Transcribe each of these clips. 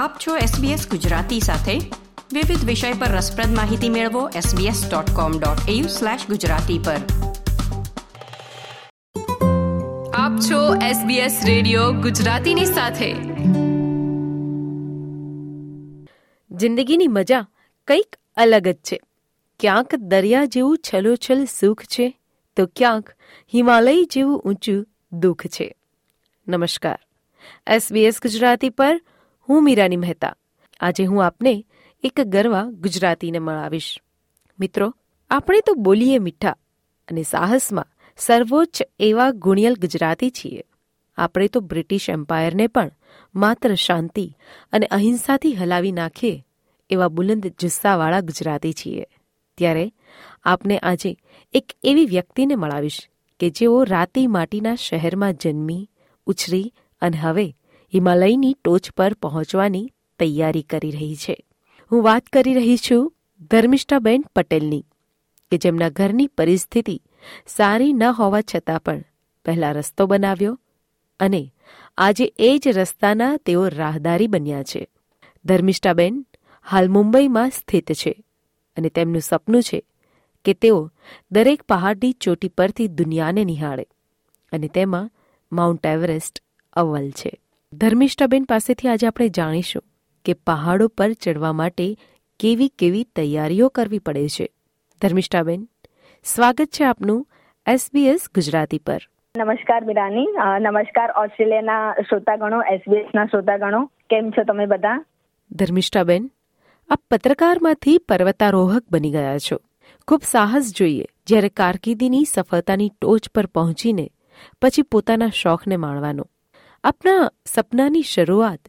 આપ છો SBS ગુજરાતી સાથે. વિવિધ વિષય પર રસપ્રદ માહિતી મેળવો sbs.com.au/gujarati પર. આપ છો SBS રેડિયો ગુજરાતીની સાથે. જિંદગીની મજા કંઈક અલગ જ છે. ક્યાંક દરિયા જેવું છલોછલ સુખ છે, તો ક્યાંક હિમાલય જેવું ઊંચું દુઃખ છે. નમસ્કાર, SBS ગુજરાતી પર હું મીરાની મહેતા. આજે હું આપને એક ગરવા ગુજરાતીને મળાવીશ. મિત્રો, આપણે તો બોલીએ મીઠા અને સાહસમાં સર્વોચ્ચ એવા ગુણિયલ ગુજરાતી છીએ. આપણે તો બ્રિટિશ એમ્પાયરને પણ માત્ર શાંતિ અને અહિંસાથી હલાવી નાખીએ એવા બુલંદ જુસ્સાવાળા ગુજરાતી છીએ. ત્યારે આપને આજે એક એવી વ્યક્તિને મળાવીશ કે જેઓ રાતી માટીના શહેરમાં જન્મી ઉછરી અને હવે હિમાલયની ટોચ પર પહોંચવાની તૈયારી કરી રહી છે. હું વાત કરી રહી છું ધર્મિષ્ઠાબેન પટેલની, કે જેમના ઘરની પરિસ્થિતિ સારી ન હોવા છતાં પણ પહેલા રસ્તો બનાવ્યો અને આજે એ જ રસ્તાના તેઓ રાહદારી બન્યા છે. ધર્મિષ્ઠાબેન હાલ મુંબઈમાં સ્થિત છે અને તેમનું સપનું છે કે તેઓ દરેક પહાડની ચોટી પરથી દુનિયાને નિહાળે, અને તેમાં માઉન્ટ એવરેસ્ટ અવ્વલ છે. ધર્મિષ્ઠાબેન પાસેથી આજે આપણે જાણીશું કે પહાડો પર ચડવા માટે કેવી કેવી તૈયારીઓ કરવી પડે છે. ધર્મિષ્ઠાબેન, સ્વાગત છે આપનું SBS ગુજરાતી પર. નમસ્કાર બિરાની, નમસ્કાર ઓસ્ટ્રેલિયાના શ્રોતાગણો, SBS ના શ્રોતાગણો, કેમ છો તમે બધા? ધર્મિષ્ઠાબેન, આપ પત્રકારમાંથી પર્વતારોહક બની ગયા છો. ખૂબ સાહસ જોઈએ જ્યારે કારકિર્દીની સફળતાની ટોચ પર પહોંચીને પછી પોતાના શોખને માણવાનો. આપના સપનાની શરૂઆત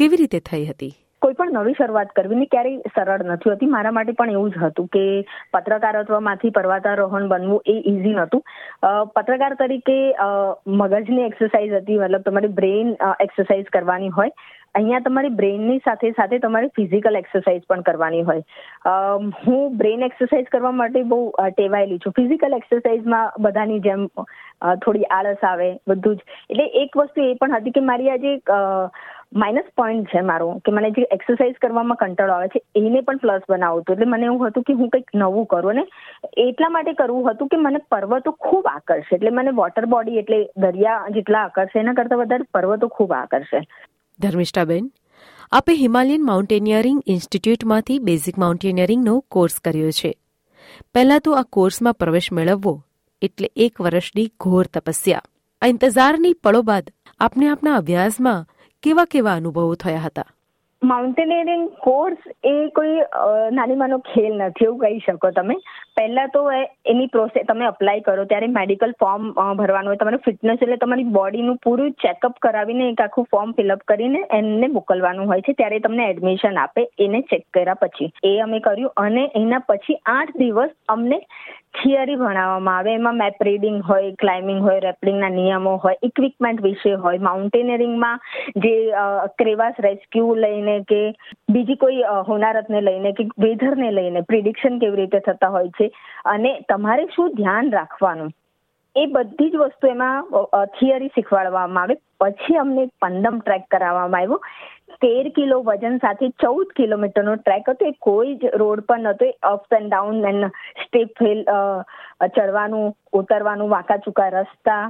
કેવી રીતે થઈ હતી? કોઈ પણ નવી શરૂઆત કરવીની ક્યારેય સરળ નથી હોતી. મારા માટે પણ એવું જ હતું કે પત્રકારત્વમાંથી પર્વતારોહણ બનવું એ ઇઝી નહોતું. પત્રકાર તરીકે મગજની એક્સરસાઇઝ હતી, મતલબ તમારી બ્રેઇન એક્સરસાઇઝ કરવાની હોય. અહીંયા તમારી બ્રેઇનની સાથે સાથે તમારી ફિઝિકલ એક્સરસાઇઝ પણ કરવાની હોય. હું બ્રેઇન એક્સરસાઇઝ કરવા માટે બહુ ટેવાયેલી છું. ફિઝિકલ એક્સરસાઇઝમાં બધાની જેમ થોડી આળસ આવે, બધું જ. એટલે એક વસ્તુ એ પણ હતી કે મારી આજે માઇનસ પોઈન્ટ છે મારો, કે મને જે એક્સરસાઇઝ કરવામાં કંટાળો આવે છે એને પણ પ્લસ બનાવું હતું. એટલે મને એવું હતું કે હું કંઈક નવું કરું, અને એટલા માટે કરવું હતું કે મને પર્વતો ખૂબ આકર્ષે. એટલે મને વોટર બોડી, એટલે દરિયા જેટલા આકર્ષે એના કરતાં વધારે પર્વતો ખૂબ આકર્ષે. ધર્મિષ્ઠાબેન, આપે હિમાલયન માઉન્ટેનિયરિંગ ઇન્સ્ટિટ્યૂટમાંથી બેઝિક માઉન્ટેનિયરિંગનો કોર્સ કર્યો છે. પહેલાં તો આ કોર્સમાં પ્રવેશ મેળવવો એટલે એક વર્ષની ઘોર તપસ્યા. આ ઇંતજારની પળો બાદ આપને આપના અભ્યાસમાં કેવા કેવા અનુભવો થયા હતા? માઉન્ટેનિયરિંગ કોર્સ એ કોઈ નાની માનો ખેલ નથી, એવું કહી શકો તમે. પહેલા તો એની પ્રોસેસ તમે અપ્લાય કરો ત્યારે મેડિકલ ફોર્મ ભરવાનું હોય. તમારું ફિટનેસ, એટલે તમારી બોડીનું પૂરું ચેકઅપ કરાવીને એક આખું ફોર્મ ફિલઅપ કરીને એમને મોકલવાનું હોય છે. ત્યારે તમને એડમિશન આપે. એને ચેક કર્યા પછી એ અમે કર્યું, અને એના પછી 8 દિવસ અમને થિયરી ભણાવવામાં આવે. એમાં મેપ રીડિંગ હોય, ક્લાઇમ્બિંગ હોય, રેપલિંગના નિયમો હોય, ઇક્વિપમેન્ટ વિશે હોય, માઉન્ટેનિયરિંગમાં જે ક્રેવાસ રેસ્ક્યુ લઈને કે બીજી કોઈ હોનારતને લઈને કે વેધરને લઈને પ્રિડિક્શન કેવી રીતે થતા હોય છે અને તમારે શું ધ્યાન રાખવાનું, એ બધી જ વસ્તુ એમાં થિયરી શીખવાડવામાં આવે. પછી અમને પંદમ ટ્રેક કરાવવામાં આવ્યો. 13 કિલો વજન સાથે 14 કિલોમીટરનો ટ્રેક હતો. એ કોઈ જ રોડ પર નહોતો. Ups and down and steep hill ચડવાનું, ઉતરવાનું, વાંકા ચૂકા રસ્તા.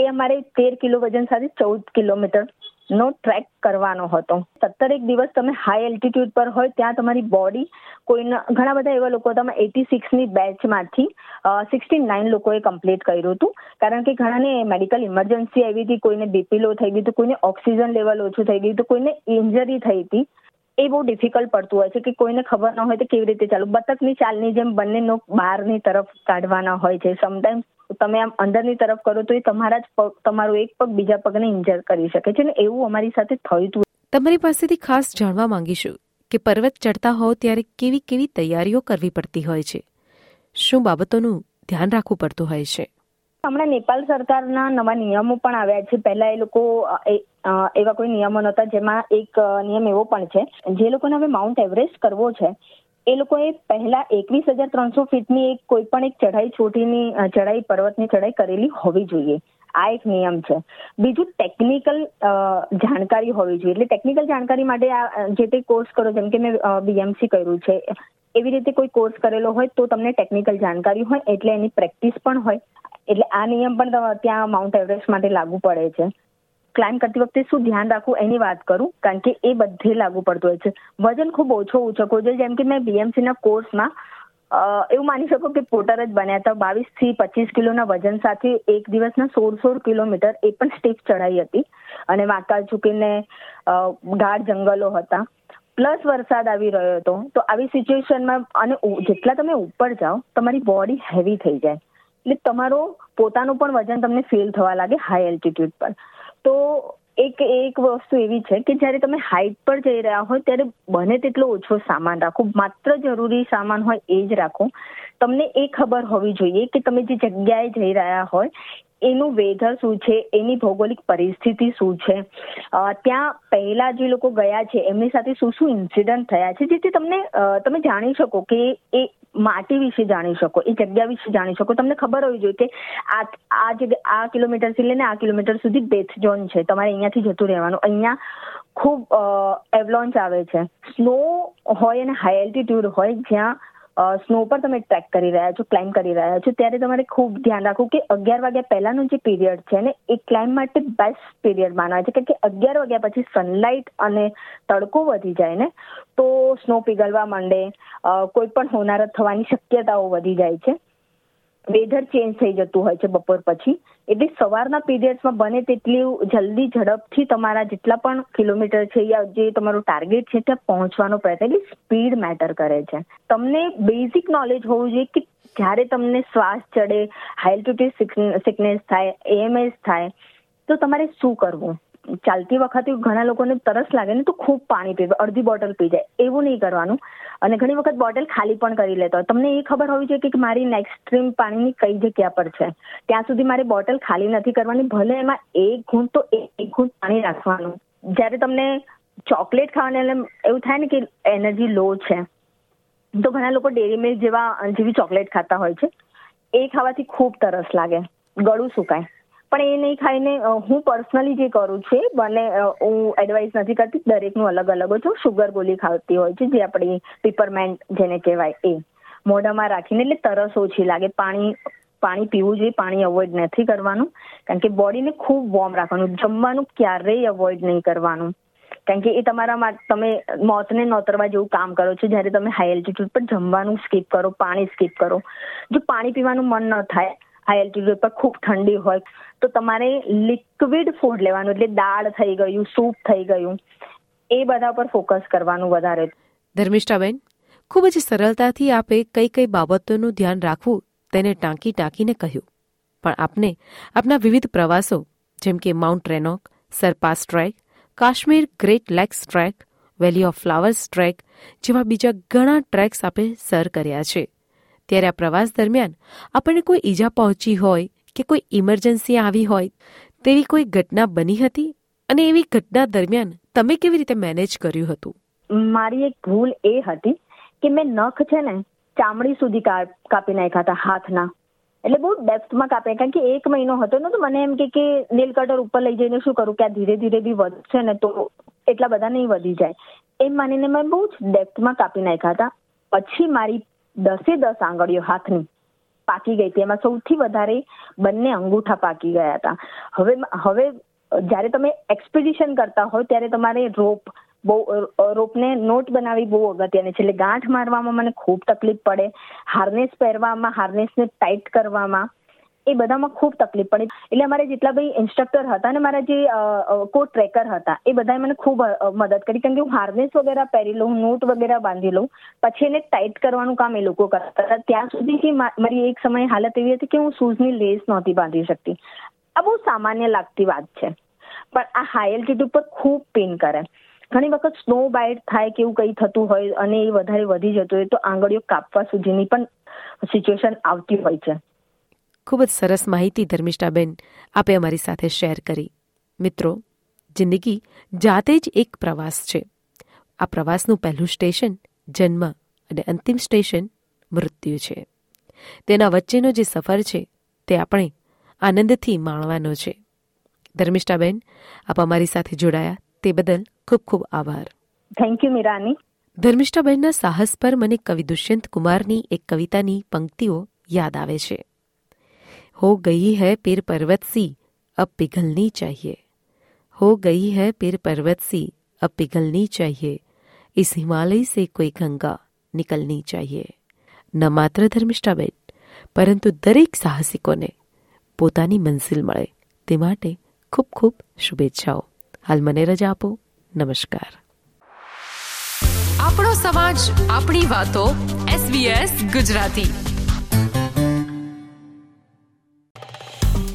એ અમારે 13 કિલો વજન સાથે 14 કિલોમીટરનો ટ્રેક કરવાનો હતો. 17 દિવસ તમે હાઈ એલ્ટિટ્યુડ પર હોય, ત્યાં તમારી બોડી કોઈના, ઘણા બધા એવા લોકો હતા. 86ની બેચમાંથી 69 લોકોએ કમ્પ્લીટ કર્યું હતું, કારણ કે ઘણાને મેડિકલ ઇમરજન્સી આવી હતી, કોઈને બીપી લો થઈ ગયું હતું, કોઈને ઓક્સિજન લેવલ ઓછું થઈ ગયું હતું, કોઈને ઇન્જરી થઈ હતી. એ બહુ ડિફિકલ્ટ પડતું હોય છે કે કોઈને ખબર ન હોય તો કેવી રીતે ચાલુ. બતકની ચાલની જેમ બંને નોક બહારની તરફ કાઢવાના હોય છે. સમટાઈમ્સ તમે આમ અંદરની તરફ કરો તો એ તમારા જ પગ, તમારો એક પગ બીજા પગને ઇન્જર કરી શકે છે, ને એવું અમારી સાથે થયું હતું. તમારી પાસેથી ખાસ જાણવા માંગીશું કે પર્વત ચડતા હોવ ત્યારે કેવી કેવી તૈયારીઓ કરવી પડતી હોય છે, શું બાબતોનું ધ્યાન રાખવું પડતું હોય છે? હમણાં નેપાલ સરકારના નવા નિયમો પણ આવ્યા છે. પહેલા એ લોકો એવા કોઈ નિયમો નહોતા. જેમાં એક નિયમ એવો પણ છે, જે લોકોને હવે માઉન્ટ એવરેસ્ટ કરવો છે એ લોકોએ પહેલા 21,300 ફીટની એક કોઈ પણ એક ચઢાઈ પર્વતની ચઢાઈ કરેલી હોવી જોઈએ. આ એક નિયમ છે. બીજું ટેકનિકલ જાણકારી હોવી જોઈએ. એટલે ટેકનિકલ જાણકારી માટે આ જે તે કોર્સ કરો, જેમ કે મેં બીએમસી કર્યું છે, એવી રીતે કોઈ કોર્સ કરેલો હોય તો તમને ટેકનિકલ જાણકારી હોય એટલે એની પ્રેક્ટિસ પણ હોય. એટલે આ નિયમ પણ ત્યાં માઉન્ટ એવરેસ્ટ માટે લાગુ પડે છે. ક્લાઇમ્બ કરતી વખતે શું ધ્યાન રાખવું એની વાત કરું, કારણ કે એ બધે લાગુ પડતું હોય છે. વજન ખૂબ ઓછો ઉચકવો જોઈએ. જેમ કે મેં બીએમસીના કોર્સમાં એવું માની શકો કે પોટર જ બન્યા હતા. 22 થી 25 કિલોના વજન સાથે એક દિવસના 1600 કિલોમીટર, એ પણ સ્ટીપ ચઢાઈ હતી અને વાંકા ઝૂકીને ગાઢ જંગલો હતા, પ્લસ વરસાદ આવી રહ્યો હતો. તો આવી સિચ્યુએશનમાં અને જેટલા તમે ઉપર જાઓ તમારી બોડી હેવી થઈ જાય, એટલે તમારું પોતાનું પણ વજન તમને ફીલ થવા લાગે હાઈ એલ્ટિટ્યુડ પર. તો એક વસ્તુ એવી છે કે જ્યારે તમે હાઇટ પર જઈ રહ્યા હોય ત્યારે બને તેટલો ઓછો સામાન રાખો, માત્ર જરૂરી સામાન હોય એ જ રાખો. તમને એ ખબર હોવી જોઈએ કે તમે જે જગ્યાએ જઈ રહ્યા હોય એનું વેધર શું છે, એની ભૌગોલિક પરિસ્થિતિ શું છે, ત્યાં પહેલા જે લોકો ગયા છે એમની સાથે શું શું ઇન્સિડન્ટ થયા છે, જેથી તમે જાણી શકો કે એ માટી વિશે જાણી શકો, એ જગ્યા વિશે જાણી શકો. તમને ખબર હોવી જોઈએ કે આ કિલોમીટરથી લઈને આ કિલોમીટર સુધી ડેથ ઝોન છે, તમારે અહીંયાથી જતું રહેવાનું, અહીંયા ખૂબ એવલોન્ચ આવે છે, સ્નો હોય અને હાઈ એલ્ટિટ્યુડ હોય, જ્યાં સ્નો પર તમે ટ્રેક કરી રહ્યા છો, ક્લાઇમ્બ કરી રહ્યા છો, ત્યારે તમારે ખૂબ ધ્યાન રાખવું કે 11 વાગ્યા પહેલાંનો જે પીરિયડ છે ને એ ક્લાઇમ્બ માટે બેસ્ટ પીરિયડ માનવાય છે, કારણ કે 11 વાગ્યા પછી સનલાઇટ અને તડકો વધી જાય ને તો સ્નો પીગળવા માંડે, કોઈ પણ હોનારત થવાની શક્યતાઓ વધી જાય છે, વેધર ચેન્જ થઈ જતું હોય છે બપોર પછી. એટલે સવારના પીરિયડ્સમાં બને તેટલી જલ્દી ઝડપથી તમારા જેટલા પણ કિલોમીટર છે યા જે તમારું ટાર્ગેટ છે ત્યાં પહોંચવાનો પ્રયત્ન. એટલે સ્પીડ મેટર કરે છે. તમને બેઝિક નોલેજ હોવું જોઈએ કે જ્યારે તમને શ્વાસ ચડે, હાઈ એલ્ટિટ્યુડ સિકનેસ થાય, એએમએસ થાય, તો તમારે શું કરવું. ચાલતી વખતે ઘણા લોકોને તરસ લાગે ને તો ખૂબ પાણી પીવે, અડધી બોટલ પી જાય, એવું નહીં કરવાનું. અને ઘણી વખત બોટલ ખાલી પણ કરી લેતા હોય. તમને એ ખબર હોવી જોઈએ કે મારી નેક્સ્ટ સ્ટ્રીમ પાણીની કઈ જગ્યા પર છે, ત્યાં સુધી મારે બોટલ ખાલી નથી કરવાની, ભલે એમાં 1 ઘૂંટ તો 1 ઘૂંટ પાણી રાખવાનું. જ્યારે તમને ચોકલેટ ખાવાની એવું થાય ને કે એનર્જી લો છે, તો ઘણા લોકો ડેરી મિલ્ક જેવી ચોકલેટ ખાતા હોય છે, એ ખાવાથી ખૂબ તરસ લાગે, ગળું સુકાય, પણ એ નહીં ખાઈને હું પર્સનલી જે કરું છું, મને હું એડવાઇસ નથી કરતી, દરેકનું અલગ અલગ છું. શુગર ગોળી ખાવતી હોય છે, જે આપણી પીપરમેન્ટ જેને કહેવાય, એ મોઢામાં રાખીને એટલે તરસ ઓછી લાગે. પાણી પીવું જોઈએ, પાણી અવોઇડ નથી કરવાનું, કારણ કે બોડીને ખૂબ વોર્મ રાખવાનું. જમવાનું ક્યારેય અવોઇડ નહીં કરવાનું, કારણ કે એ તમારામાં તમે મોતને નોતરવા જેવું કામ કરો છો. જ્યારે તમે હાઈ એલ્ટિટ્યુડ પર જમવાનું સ્કીપ કરો, પાણી સ્કીપ કરો. જો પાણી પીવાનું મન ન થાય, હાઈ એલ્ટિટ્યુડ પર ખૂબ ઠંડી હોય તો તમારે લિક્વિડ ફૂડ લેવાનું, એટલે દાળ થઈ ગયું, સૂપ થઈ ગયું, એ બધા પર ફોકસ કરવાનું વધારે. ધર્મિષ્ઠાબેન, ખૂબ જ સરળતાથી આપે કઈ કઈ બાબતોનું ધ્યાન રાખવું તેને ટાંકીને કહ્યું, પણ આપને આપના વિવિધ પ્રવાસો જેમ કે mount Renock, surpass trek, Kashmir great lakes trek, valley of flowers trek જેવા બીજા ઘણા ટ્રેક્સ આપે સર કર્યા છે. ત્યારે આ પ્રવાસ દરમિયાન આપણને કોઈ ઈજા પહોંચી હોય કે કોઈ ઇમરજન્સી આવી હોય તેવી કોઈ ઘટના બની હતી, અને એવી ઘટના દરમિયાન તમે કેવી રીતે મેનેજ કર્યું હતું? મારી એક ભૂલ એ હતી કે મેં નખ છે ને ચામડી સુધી કાપી નાખ્યા હતા હાથના, એટલે બહુ ડેપ્થમાં કાપ્યા, કારણ કે 1 મહિનો હતો ને, તો મને એમ કે નેલ કટર ઉપર લઈ જઈને શું કરું કે આ ધીરે ધીરે બી વધશે ને તો એટલા બધા નહીં વધી જાય, એમ માનીને મેં બહુ જ ડેપ્થમાં કાપી નાખ્યા હતા. પછી મારી 10 એ 10 આંગળીઓ હાથની પાકી ગઈ હતી, એમાં સૌથી વધારે બંને અંગૂઠા પાકી ગયા હતા. હવે જ્યારે તમે એક્સપિડિશન કરતા હોય ત્યારે તમારે રોપને નોટ બનાવી બહુ અગત્યની છે, એટલે ગાંઠ મારવામાં મને ખૂબ તકલીફ પડે, હાર્નેસ પહેરવામાં, હાર્નેસને ટાઈટ કરવામાં, એ બધામાં ખૂબ તકલીફ પડે. એટલે અમારે જેટલા ભાઈ ઇન્સ્ટ્રક્ટર હતા ને મારા જે કો ટ્રેકર હતા, એ બધાએ મને ખૂબ મદદ કરી, કારણ કે હું હાર્નેસ વગેરે પહેરી લઉં, નોટ વગેરે બાંધી લઉં, પછી એને ટાઈટ કરવાનું કામ એ લોકો કરતા હતા. ત્યાં સુધી કે મારી એક સમયે હાલત એવી હતી કે હું શૂઝની લેસ નહોતી બાંધી શકતી. આ બહુ સામાન્ય લાગતી વાત છે, પણ આ હાઈ એલ્ટિટ્યુડ પર ખૂબ પેઇન કરે. ઘણી વખત સ્નો બાઇટ થાય કે એવું કંઈ થતું હોય અને એ વધારે વધી જતું હોય તો આંગળીઓ કાપવા સુધીની પણ સિચ્યુએશન આવતી હોય છે. ખૂબ જ સરસ માહિતી ધર્મિષ્ઠાબેન આપે અમારી સાથે શેર કરી. મિત્રો, જિંદગી જાતે જ એક પ્રવાસ છે. આ પ્રવાસનું પહેલું સ્ટેશન જન્મ અને અંતિમ સ્ટેશન મૃત્યુ છે. તેના વચ્ચેનો જે સફર છે તે આપણે આનંદથી માણવાનો છે. ધર્મિષ્ઠાબેન, આપ અમારી સાથે જોડાયા તે બદલ ખૂબ ખૂબ આભાર. થેન્ક યુ મીરાની. ધર્મિષ્ઠાબેનના સાહસ પર મને કવિ દુષ્યંત કુમારની એક કવિતાની પંક્તિઓ યાદ આવે છે. હો ગઈ હૈ પીર પર્વત સી અબ પિઘલની ચાહીએ, હો ગઈ હૈ પીર પર્વત સી અબ પિઘલની ચાહીએ, ઇસ હિમાલય સે કોઈ ગંગા નિકલની ચાહીએ. ન માત્ર ધર્મિષ્ઠાબેન પરંતુ દરેક સાહસિકોને પોતાની મંઝિલ મળે તે માટે ખૂબ ખૂબ શુભેચ્છાઓ. હાલ મને રજા આપો. નમસ્કાર. આપણો સમાજ, આપણી વાતો, SBS ગુજરાતી.